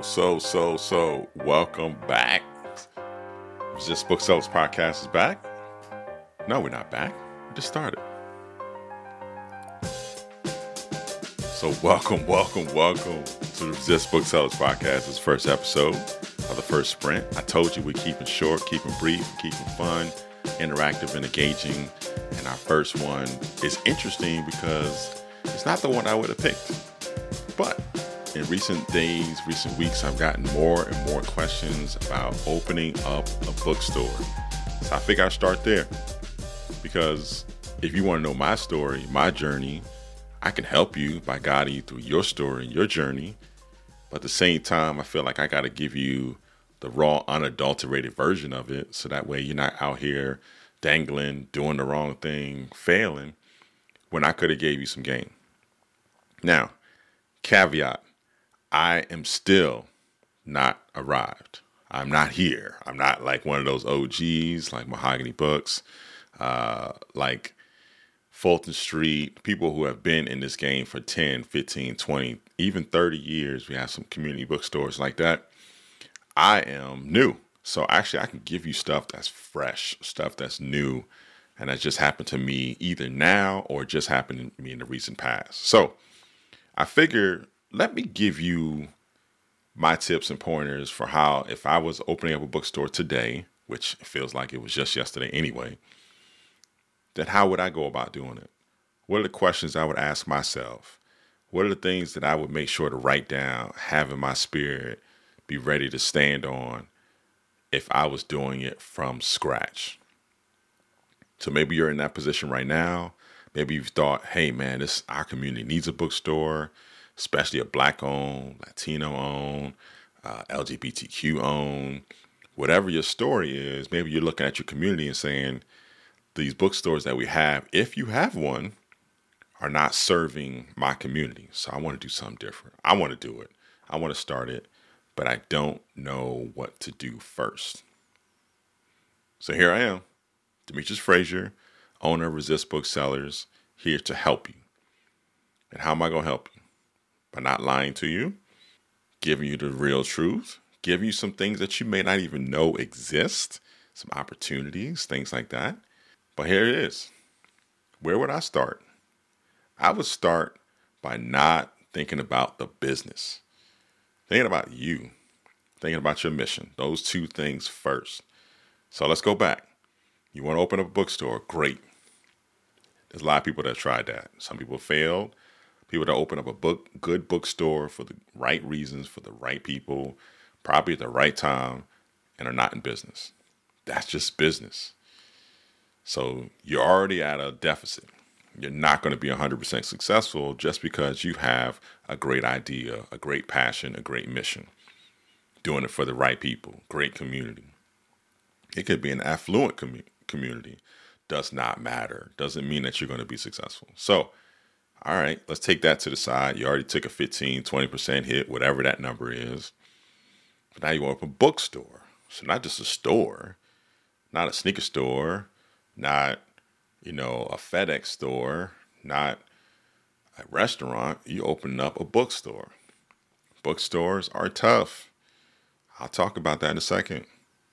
So welcome back. Resist Booksellers Podcast is back. No, we're not back. We just started. So welcome to the Resist Booksellers Podcast. It's the first episode of the first sprint. I told you we keep it short, keep it brief, keep it fun, interactive and engaging. And our first one is interesting because it's not the one I would have picked. But in recent days, recent weeks, I've gotten more and more questions about opening up a bookstore. So I figure I'll start there, because if you want to know my story, my journey, I can help you by guiding you through your story and your journey. But at the same time, I feel like I got to give you the raw, unadulterated version of it. So that way you're not out here dangling, doing the wrong thing, failing, when I could have gave you some game. Now, caveat. I am still not arrived. I'm not here. I'm not like one of those OGs like Mahogany Books, like Fulton Street, people who have been in this game for 10, 15, 20, even 30 years. We have some community bookstores like that. I am new. So actually I can give you stuff that's fresh, stuff that's new, and that just happened to me either now or just happened to me in the recent past. So I figure, let me give you my tips and pointers for how, if I was opening up a bookstore today, which feels like it was just yesterday anyway, then how would I go about doing it? What are the questions I would ask myself? What are the things that I would make sure to write down, have in my spirit, be ready to stand on if I was doing it from scratch? So maybe you're in that position right now. Maybe you've thought, hey man, this, our community needs a bookstore, especially a Black-owned, Latino-owned, LGBTQ-owned, whatever your story is. Maybe you're looking at your community and saying, these bookstores that we have, if you have one, are not serving my community. So I want to do something different. I want to do it. I want to start it, but I don't know what to do first. So here I am, Demetrius Frazier, owner of Resist Booksellers, here to help you. And how am I going to help you? By not lying to you, giving you the real truth, giving you some things that you may not even know exist, some opportunities, things like that. But here it is. Where would I start? I would start by not thinking about the business, thinking about you, thinking about your mission, those two things first. So let's go back. You want to open up a bookstore? Great. There's a lot of people that tried that. Some people failed. People that open up a good bookstore for the right reasons, for the right people, probably at the right time, and are not in business. That's just business. So you're already at a deficit. You're not going to be 100% successful just because you have a great idea, a great passion, a great mission. Doing it for the right people, great community. It could be an affluent community. Does not matter. Doesn't mean that you're going to be successful. So, all right, let's take that to the side. You already took a 15, 20% hit, whatever that number is. But now you want to open a bookstore. So not just a store, not a sneaker store, not, a FedEx store, not a restaurant. You open up a bookstore. Bookstores are tough. I'll talk about that in a second.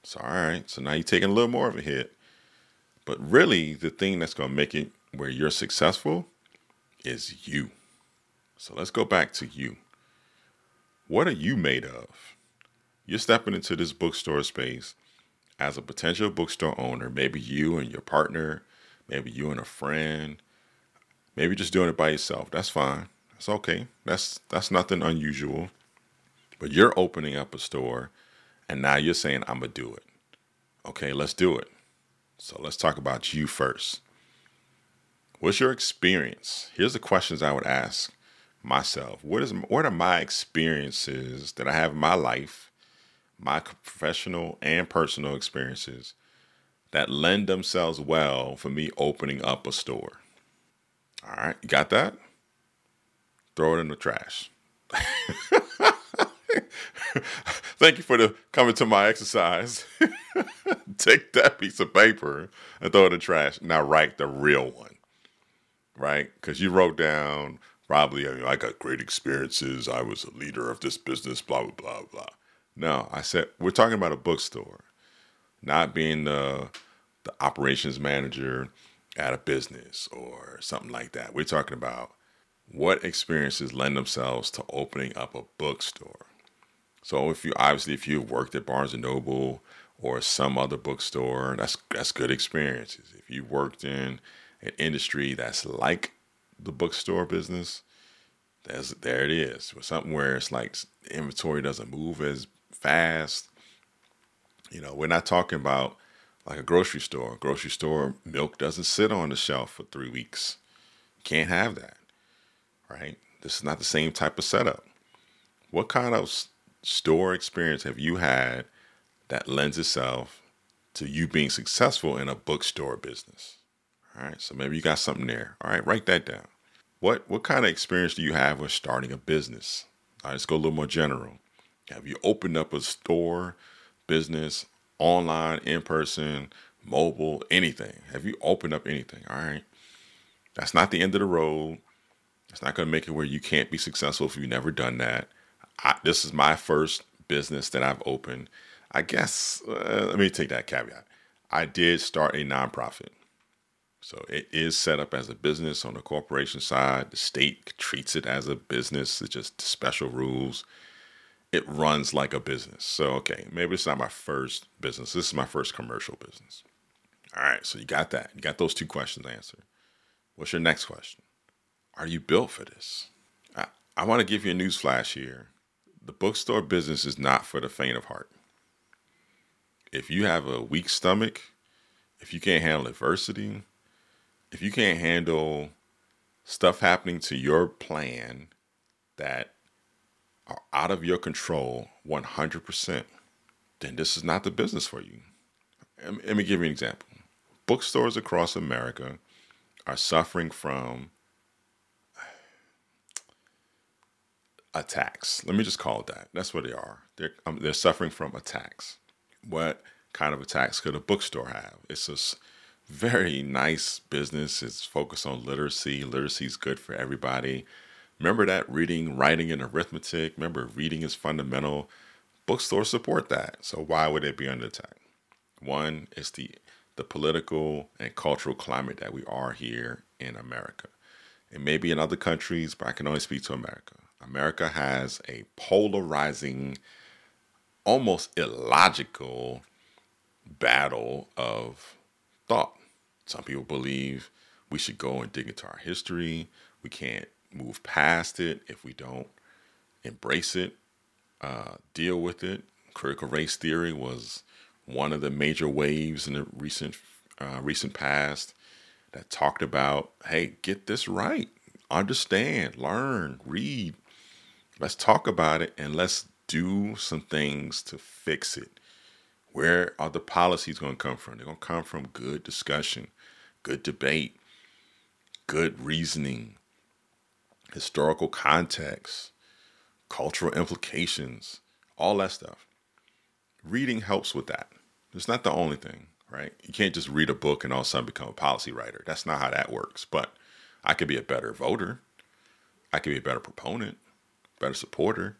So all right, so now you're taking a little more of a hit. But really, the thing that's going to make it where you're successful is you. So let's go back to you. What are you made of? You're stepping into this bookstore space as a potential bookstore owner. Maybe you and your partner, maybe you and a friend, maybe just doing it by yourself. That's fine. That's okay. That's nothing unusual. But you're opening up a store and now you're saying, I'm gonna do it. Okay, let's do it. So let's talk about you first. What's your experience? Here's the questions I would ask myself. What are my experiences that I have in my life, my professional and personal experiences that lend themselves well for me opening up a store? All right, you got that? Throw it in the trash. Thank you for coming to my exercise. Take that piece of paper and throw it in the trash. Now write the real one. Right? Because you wrote down probably, I got great experiences. I was a leader of this business, blah, blah, blah, blah. No, I said, we're talking about a bookstore, not being the operations manager at a business or something like that. We're talking about what experiences lend themselves to opening up a bookstore. So if you've worked at Barnes & Noble or some other bookstore, that's good experiences. If you worked in an industry that's like the bookstore business, there it is. Or something where it's like inventory doesn't move as fast. We're not talking about like a grocery store. A grocery store, milk doesn't sit on the shelf for 3 weeks. You can't have that, right? This is not the same type of setup. What kind of store experience have you had that lends itself to you being successful in a bookstore business? All right, so maybe you got something there. All right, write that down. What kind of experience do you have with starting a business? All right, let's go a little more general. Have you opened up a store, business, online, in person, mobile, anything? Have you opened up anything? All right, that's not the end of the road. It's not going to make it where you can't be successful if you've never done that. This is my first business that I've opened. I guess, let me take that caveat. I did start a nonprofit. So it is set up as a business on the corporation side. The state treats it as a business. It's just special rules. It runs like a business. So, okay, maybe it's not my first business. This is my first commercial business. All right, so you got that. You got those two questions answered. What's your next question? Are you built for this? I want to give you a news flash here. The bookstore business is not for the faint of heart. If you have a weak stomach, if you can't handle adversity, if you can't handle stuff happening to your plan that are out of your control 100%, then this is not the business for you. Let me give you an example. Bookstores across America are suffering from attacks. Let me just call it that. That's what they are. They're suffering from attacks. What kind of attacks could a bookstore have? It's a very nice business. It's focused on literacy. Literacy is good for everybody. Remember that reading, writing, and arithmetic. Remember, reading is fundamental. Bookstores support that. So why would it be under attack? One, it's the political and cultural climate that we are here in America. It may be in other countries, but I can only speak to America. America has a polarizing, almost illogical battle of thought. Some people believe we should go and dig into our history. We can't move past it if we don't embrace it, deal with it. Critical race theory was one of the major waves in the recent past that talked about, hey, get this right. Understand, learn, read. Let's talk about it and let's do some things to fix it. Where are the policies going to come from? They're going to come from good discussion, good debate, good reasoning, historical context, cultural implications, all that stuff. Reading helps with that. It's not the only thing, right? You can't just read a book and all of a sudden become a policy writer. That's not how that works. But I could be a better voter. I could be a better proponent, better supporter.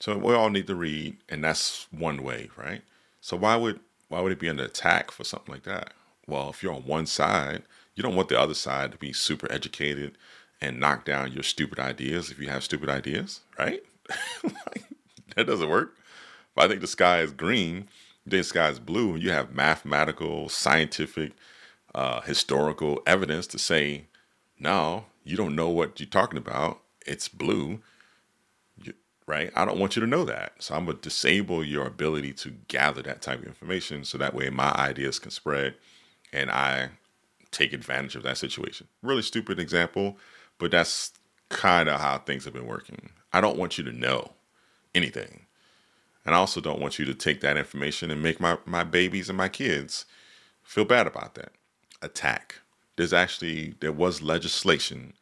So we all need to read, and that's one way, right? So why would it be under attack for something like that? Well, if you're on one side, you don't want the other side to be super educated and knock down your stupid ideas if you have stupid ideas, right? That doesn't work. If I think the sky is green, you think the sky is blue, and you have mathematical, scientific, historical evidence to say, no, you don't know what you're talking about. It's blue. Right? I don't want you to know that. So I'm going to disable your ability to gather that type of information so that way my ideas can spread and I take advantage of that situation. Really stupid example, but that's kind of how things have been working. I don't want you to know anything. And I also don't want you to take that information and make my babies and my kids feel bad about that. Attack. There was legislation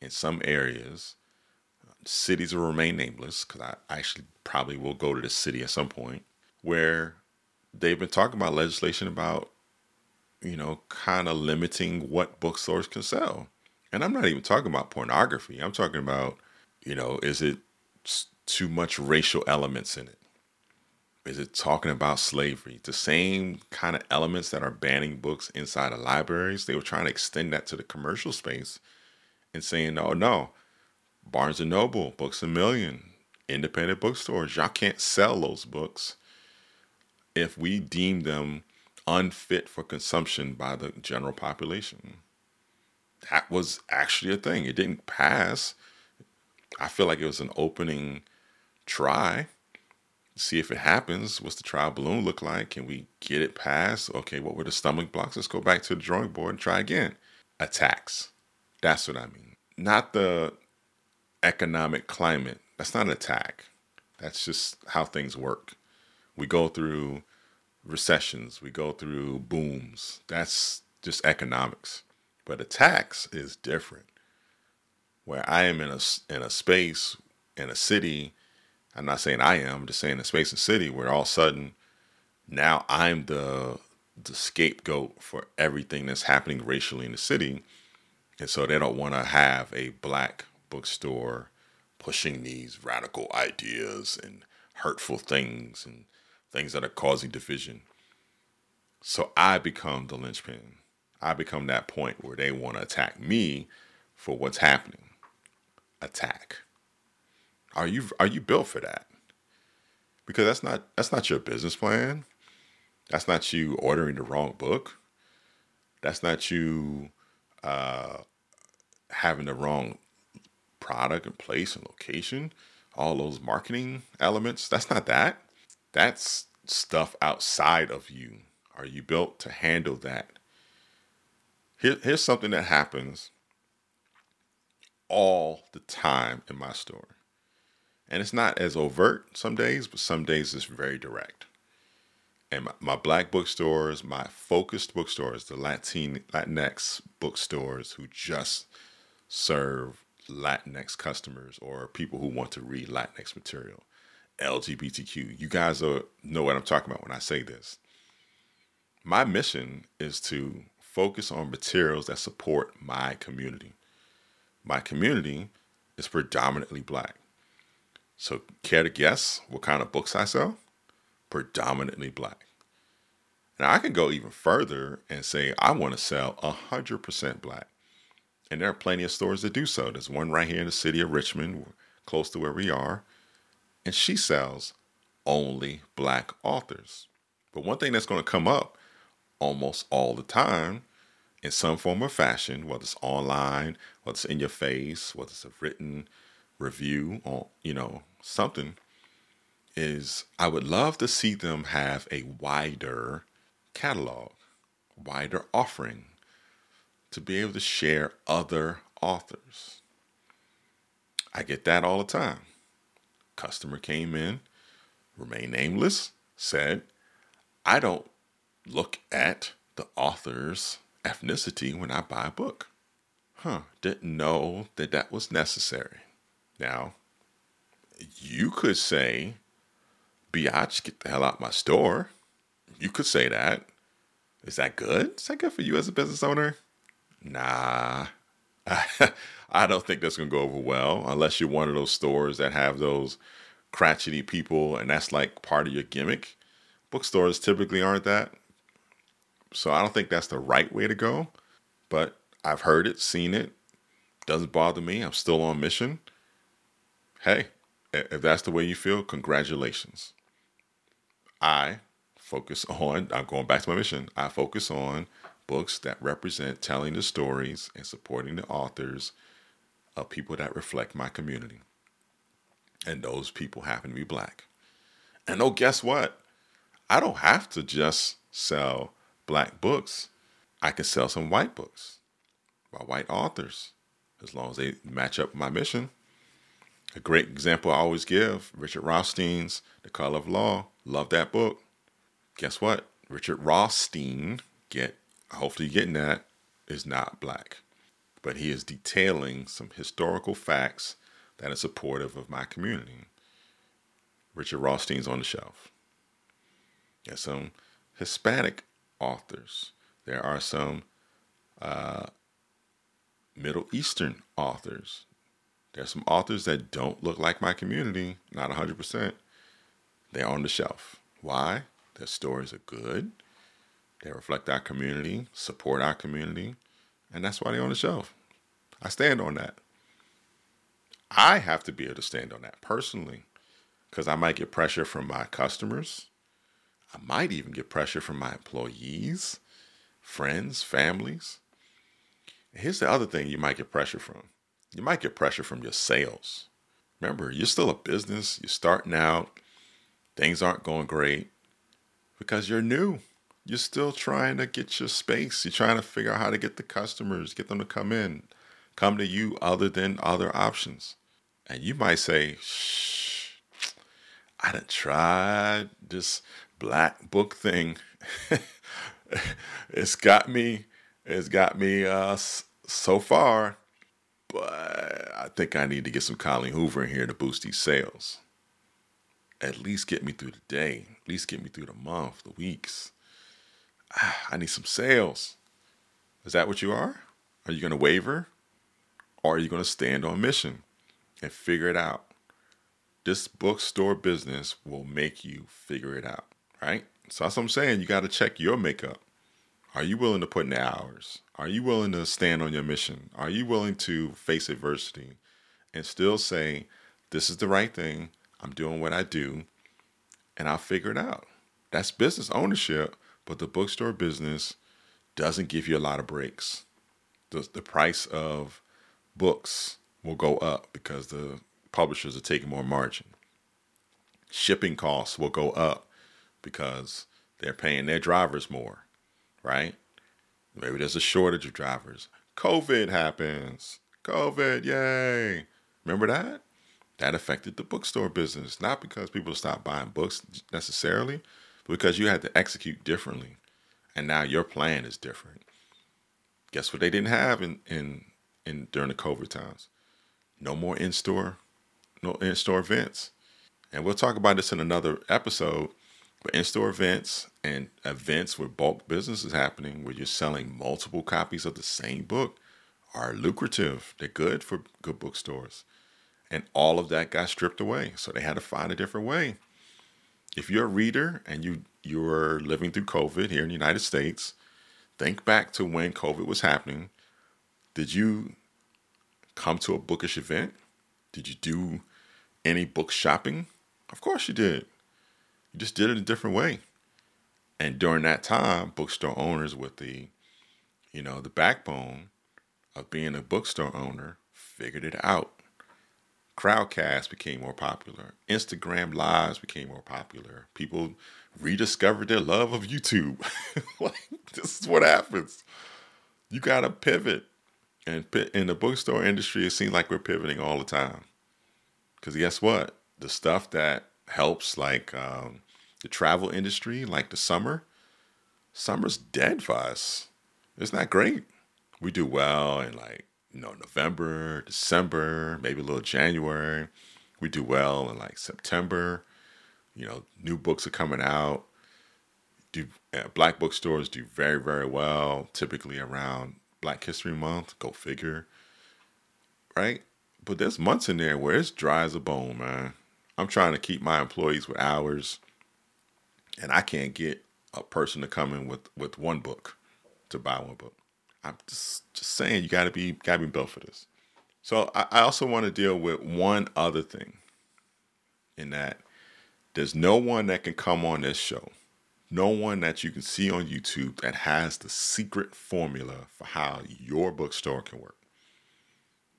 in some areas. Cities will remain nameless because I actually probably will go to the city at some point where they've been talking about legislation about, kind of limiting what bookstores can sell. And I'm not even talking about pornography. I'm talking about, you know, is it too much racial elements in it? Is it talking about slavery? The same kind of elements that are banning books inside of libraries, they were trying to extend that to the commercial space and saying, oh, no, Barnes & Noble, Books A Million, independent bookstores, y'all can't sell those books if we deem them unfit for consumption by the general population. That was actually a thing. It didn't pass. I feel like it was an opening try. See if it happens. What's the trial balloon look like? Can we get it passed? Okay, what were the stumbling blocks? Let's go back to the drawing board and try again. Attacks. That's what I mean. Not the economic climate. That's not an attack. That's just how things work. We go through recessions. We go through booms. That's just economics. But attacks is different. Where I am in a space, in a city, I'm not saying I am, I'm just saying a space and city where all of a sudden now I'm the scapegoat for everything that's happening racially in the city. And so they don't want to have a black bookstore pushing these radical ideas and hurtful things and things that are causing division. So I become the linchpin. I become that point where they want to attack me for what's happening. Attack. Are you built for that? Because that's not your business plan. That's not you ordering the wrong book. That's not you having the wrong product and place and location. All those marketing elements. That's not that. That's stuff outside of you. Are you built to handle that? Here's something that happens all the time in my store. And it's not as overt some days, but some days it's very direct. And my black bookstores, my focused bookstores, the Latinx bookstores who just serve Latinx customers or people who want to read Latinx material, LGBTQ. You guys know what I'm talking about when I say this. My mission is to focus on materials that support my community. My community is predominantly black. So care to guess what kind of books I sell? Predominantly black. Now I can go even further and say I want to sell 100% black. And there are plenty of stores that do so. There's one right here in the city of Richmond, close to where we are. And she sells only black authors. But one thing that's going to come up almost all the time in some form or fashion, whether it's online, whether it's in your face, whether it's a written review or, you know, something, is I would love to see them have a wider catalog, wider offering to be able to share other authors. I get that all the time. Customer came in, remain nameless, said, I don't look at the author's ethnicity when I buy a book. Didn't know that was necessary. Now, you could say, biatch, get the hell out of my store. You could say that. Is that good? Is that good for you as a business owner? Nah. I don't think that's going to go over well unless you're one of those stores that have those crotchety people and that's like part of your gimmick. Bookstores typically aren't that. So I don't think that's the right way to go. But I've heard it, seen it. Doesn't bother me. I'm still on mission. Hey, if that's the way you feel, congratulations. I'm going back to my mission. I focus on books that represent telling the stories and supporting the authors of people that reflect my community. And those people happen to be black. And oh, guess what? I don't have to just sell black books. I can sell some white books by white authors as long as they match up with my mission. A great example I always give, Richard Rothstein's The Color of Law. Love that book. Guess what? Richard Rothstein, hopefully you're getting that, is not black. But he is detailing some historical facts that are supportive of my community. Richard Rothstein's on the shelf. There's some Hispanic authors. There are some Middle Eastern authors. There's some authors that don't look like my community, not 100%. They're on the shelf. Why? Their stories are good. They reflect our community, support our community, and that's why they're on the shelf. I stand on that. I have to be able to stand on that personally, because I might get pressure from my customers. I might even get pressure from my employees, friends, families. Here's the other thing you might get pressure from. You might get pressure from your sales. Remember, you're still a business. You're starting out. Things aren't going great because you're new. You're still trying to get your space. You're trying to figure out how to get the customers, get them to come in, come to you other than other options. And you might say, shh, I done tried this black book thing. It's got me so far, but I think I need to get some Colleen Hoover in here to boost these sales. At least get me through the day. At least get me through the month, the weeks. I need some sales. Is that what you are? Are you going to waver? Or are you going to stand on mission and figure it out? This bookstore business will make you figure it out, right? So that's what I'm saying. You got to check your makeup. Are you willing to put in the hours? Are you willing to stand on your mission? Are you willing to face adversity and still say, this is the right thing, I'm doing what I do, and I'll figure it out? That's business ownership, but the bookstore business doesn't give you a lot of breaks. The price of books will go up because the publishers are taking more margin. Shipping costs will go up because they're paying their drivers more. Right? Maybe there's a shortage of drivers. COVID happens. COVID, yay. Remember that? That affected the bookstore business. Not because people stopped buying books necessarily, but because you had to execute differently. And now your plan is different. Guess what they didn't have in during the COVID times? No more in-store events. And we'll talk about this in another episode. But in-store events and events where bulk business is happening, where you're selling multiple copies of the same book, are lucrative. They're good for good bookstores. And all of that got stripped away. So they had to find a different way. If you're a reader and you're living through COVID here in the United States, think back to when COVID was happening. Did you come to a bookish event? Did you do any book shopping? Of course you did. You just did it a different way. And during that time, bookstore owners with the backbone of being a bookstore owner figured it out. Crowdcast became more popular. Instagram Lives became more popular. People rediscovered their love of YouTube. This is what happens. You got to pivot. And in the bookstore industry, it seems like we're pivoting all the time. Because guess what? The stuff that helps, like the travel industry, like the summer's dead for us. It's not great. We do well in November, December, maybe a little January. We do well in September. New books are coming out. Black bookstores do very, very well, typically around Black History Month. Go figure, right? But there's months in there where it's dry as a bone, man. I'm trying to keep my employees with hours, and I can't get a person to come in with one book to buy one book. I'm just saying, you gotta be built for this. So I also want to deal with one other thing, in that there's no one that can come on this show, no one that you can see on YouTube that has the secret formula for how your bookstore can work.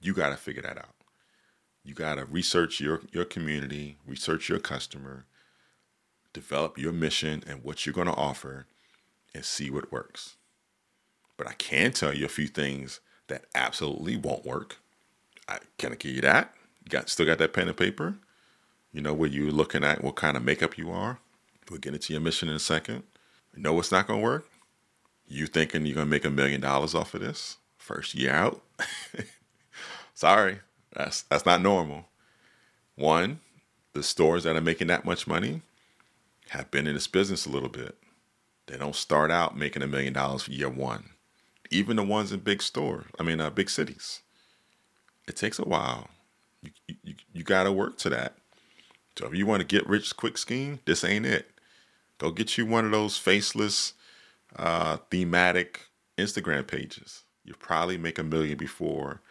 You gotta figure that out. You got to research your community, research your customer, develop your mission and what you're going to offer, and see what works. But I can tell you a few things that absolutely won't work. Can I give you that? You still got that pen and paper? You know where you're looking at what kind of makeup you are? We'll get into your mission in a second. You know what's not going to work? You thinking you're going to make $1 million off of this? First year out? Sorry. That's not normal. One, the stores that are making that much money have been in this business a little bit. They don't start out making $1 million for year one. even the ones in big stores, I mean, big cities. It takes a while. You got to work to that. So if you want to get rich quick scheme, this ain't it. Go get you one of those faceless, thematic Instagram pages. You'll probably make $1 million before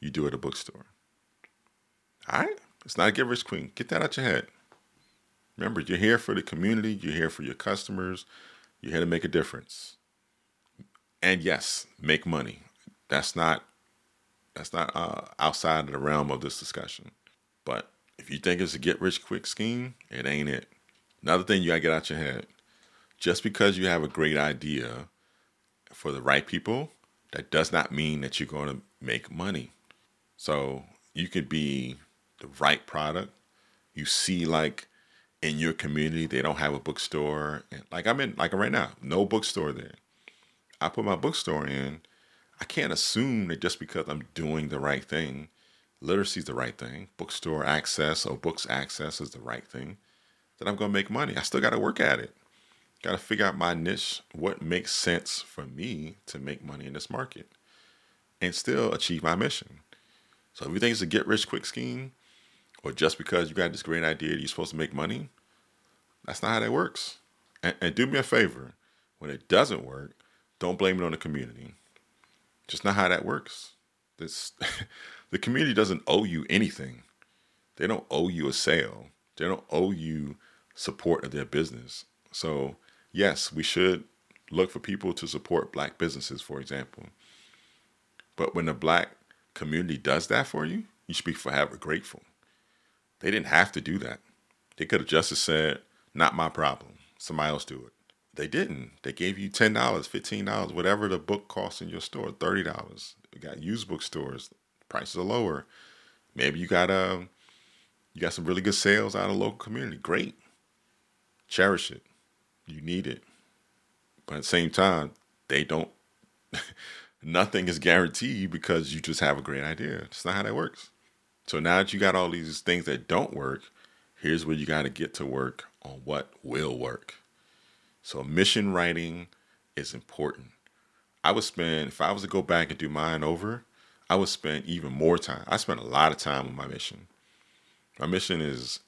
you do it at a bookstore. All right? It's not a get rich queen. Get that out your head. Remember, you're here for the community. You're here for your customers. You're here to make a difference. And yes, make money. That's not outside of the realm of this discussion. But if you think it's a get rich quick scheme, it ain't it. Another thing you gotta get out your head. Just because you have a great idea for the right people, that does not mean that you're going to make money. So you could be the right product. You see, like in your community, they don't have a bookstore. Like I'm in, like right now, no bookstore there. I put my bookstore in. I can't assume that just because I'm doing the right thing, literacy is the right thing, bookstore access or books access is the right thing, that I'm going to make money. I still got to work at it. Got to figure out my niche, what makes sense for me to make money in this market and still achieve my mission. So if you think it's a get rich quick scheme or just because you got this great idea that you're supposed to make money, that's not how that works. And do me a favor, when it doesn't work, don't blame it on the community. Just not how that works. The community doesn't owe you anything. They don't owe you a sale. They don't owe you support of their business. So yes, we should look for people to support Black businesses, for example. But when the Black community does that for you, you should be forever grateful. They didn't have to do that. They could have just said, not my problem. Somebody else do it. They didn't. They gave you $10, $15, whatever the book costs in your store, $30. You got used bookstores. Prices are lower. Maybe you got some really good sales out of the local community. Great. Cherish it. You need it. But at the same time, they don't. Nothing is guaranteed because you just have a great idea. That's not how that works. So now that you got all these things that don't work, here's where you got to get to work on what will work. So mission writing is important. I would spend, if I was to go back and do mine over, I would spend even more time. I spent a lot of time on my mission. My mission is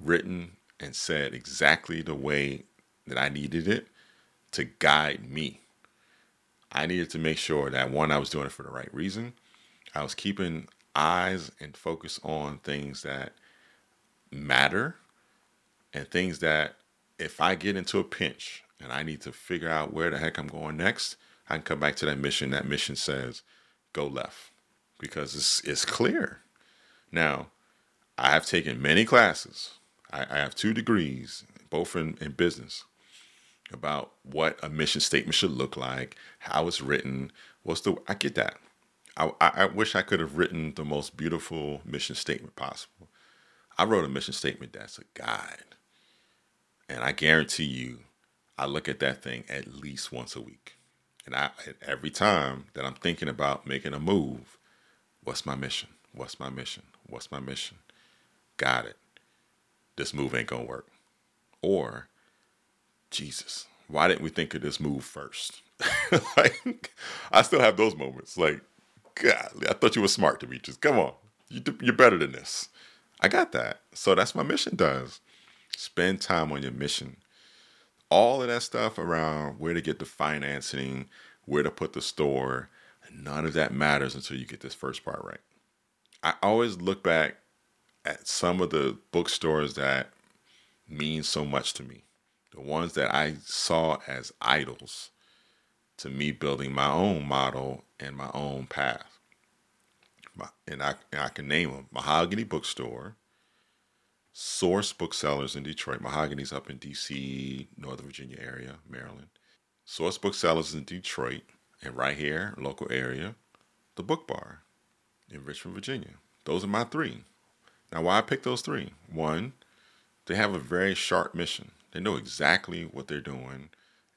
written and said exactly the way that I needed it to guide me. I needed to make sure that, one, I was doing it for the right reason. I was keeping eyes and focus on things that matter and things that, if I get into a pinch and I need to figure out where the heck I'm going next, I can come back to that mission. That mission says, go left, because it's clear. Now, I have taken many classes. I have 2 degrees, both in business, about what a mission statement should look like, how it's written. I get that. I wish I could have written the most beautiful mission statement possible. I wrote a mission statement that's a guide. And I guarantee you, I look at that thing at least once a week. And every time that I'm thinking about making a move, what's my mission? What's my mission? What's my mission? Got it. This move ain't going to work. Or, Jesus, why didn't we think of this move first? Like, I still have those moments. Like, God, I thought you were smart, Demetrius. Come on. You're better than this. I got that. So that's what my mission does. Spend time on your mission. All of that stuff around where to get the financing, where to put the store, none of that matters until you get this first part right. I always look back at some of the bookstores that mean so much to me. The ones that I saw as idols to me building my own model and my own path. And I can name them. Mahogany Bookstore, Source Booksellers in Detroit. Mahogany's up in D.C., Northern Virginia area, Maryland. Source Booksellers in Detroit, and right here, local area, The Book Bar in Richmond, Virginia. Those are my 3. Now, why I picked those 3? One, they have a very sharp mission. They know exactly what they're doing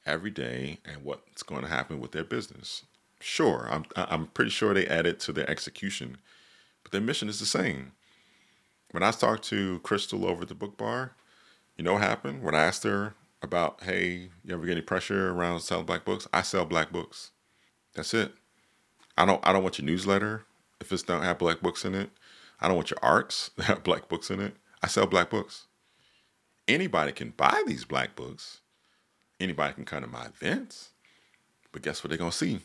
every day and what's going to happen with their business. Sure, I'm pretty sure they add it to their execution, but their mission is the same. When I talked to Crystal over at the Book Bar, you know what happened? When I asked her about, hey, you ever get any pressure around selling Black books? I sell Black books. That's it. I don't want your newsletter if it's don't have black books in it. I don't want your arts that have black books in it. I sell black books. Anybody can buy these black books. Anybody can come to my events. But guess what they're going to see?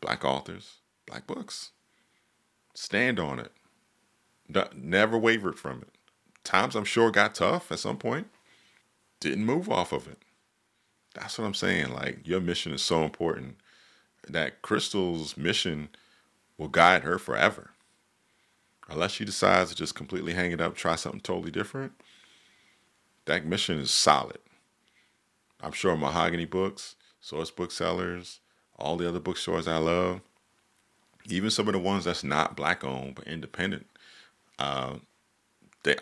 Black authors, black books. Stand on it. Never wavered from it. Times I'm sure got tough at some point. Didn't move off of it. That's what I'm saying. Like, your mission is so important that Crystal's mission will guide her forever. Unless she decides to just completely hang it up, try something totally different, that mission is solid. I'm sure Mahogany Books, Source Booksellers, all the other bookstores I love, even some of the ones that's not black owned but independent, I'm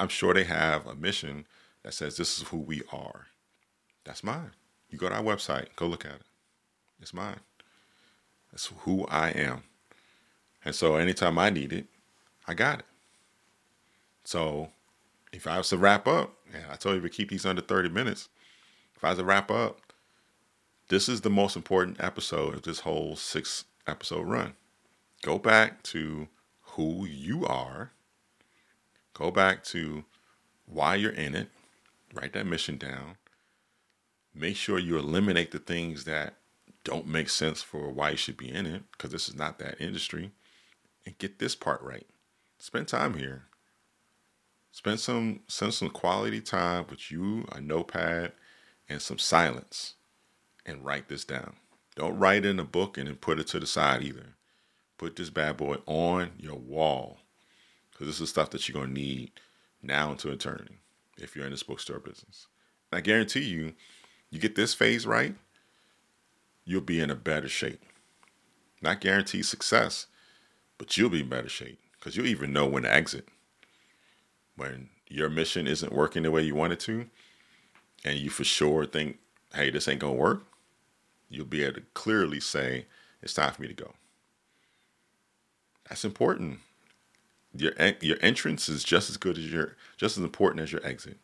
sure they have a mission that says this is who we are. That's mine. You go to our website, go look at it. It's mine. That's who I am. And so anytime I need it, I got it. So if I was to wrap up, and I told you to keep these under 30 minutes, if I was to wrap up, this is the most important episode of this whole 6-episode run. Go back to who you are. Go back to why you're in it. Write that mission down. Make sure you eliminate the things that don't make sense for why you should be in it, because this is not that industry. And get this part right. Spend time here. Spend some quality time with you, a notepad, and some silence, and write this down. Don't write in a book and then put it to the side either. Put this bad boy on your wall, because this is stuff that you're going to need now into eternity if you're in this bookstore business. And I guarantee you, you get this phase right, you'll be in a better shape. Not guaranteed success, but you'll be in better shape, because you'll even know when to exit. When your mission isn't working the way you want it to, and you for sure think, hey, this ain't going to work, you'll be able to clearly say, it's time for me to go. That's important. Your entrance is just as good as just as important as your exit.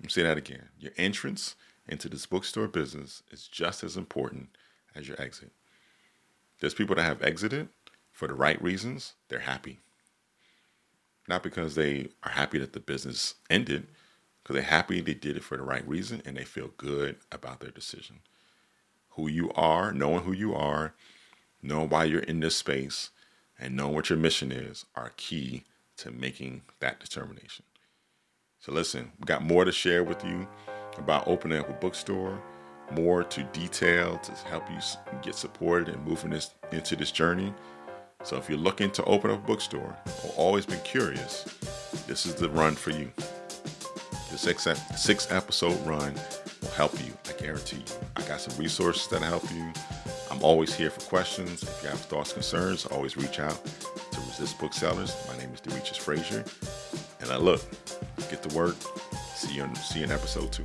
Let me say that again. Your entrance into this bookstore business is just as important as your exit. There's people that have exited for the right reasons. They're happy. Not because they are happy that the business ended, because they're happy they did it for the right reason and they feel good about their decision. Who you are, knowing who you are, knowing why you're in this space, and knowing what your mission is are key to making that determination. So listen, we got more to share with you about opening up a bookstore, more to detail to help you get supported and moving into this journey. So if you're looking to open up a bookstore or always been curious, this is the run for you. The 6-episode run will help you, I guarantee you. I got some resources that'll help you. I'm always here for questions. If you have thoughts, concerns, always reach out to Resist Booksellers. My name is Demetrius Frazier. And I look, get to work. See you in episode 2.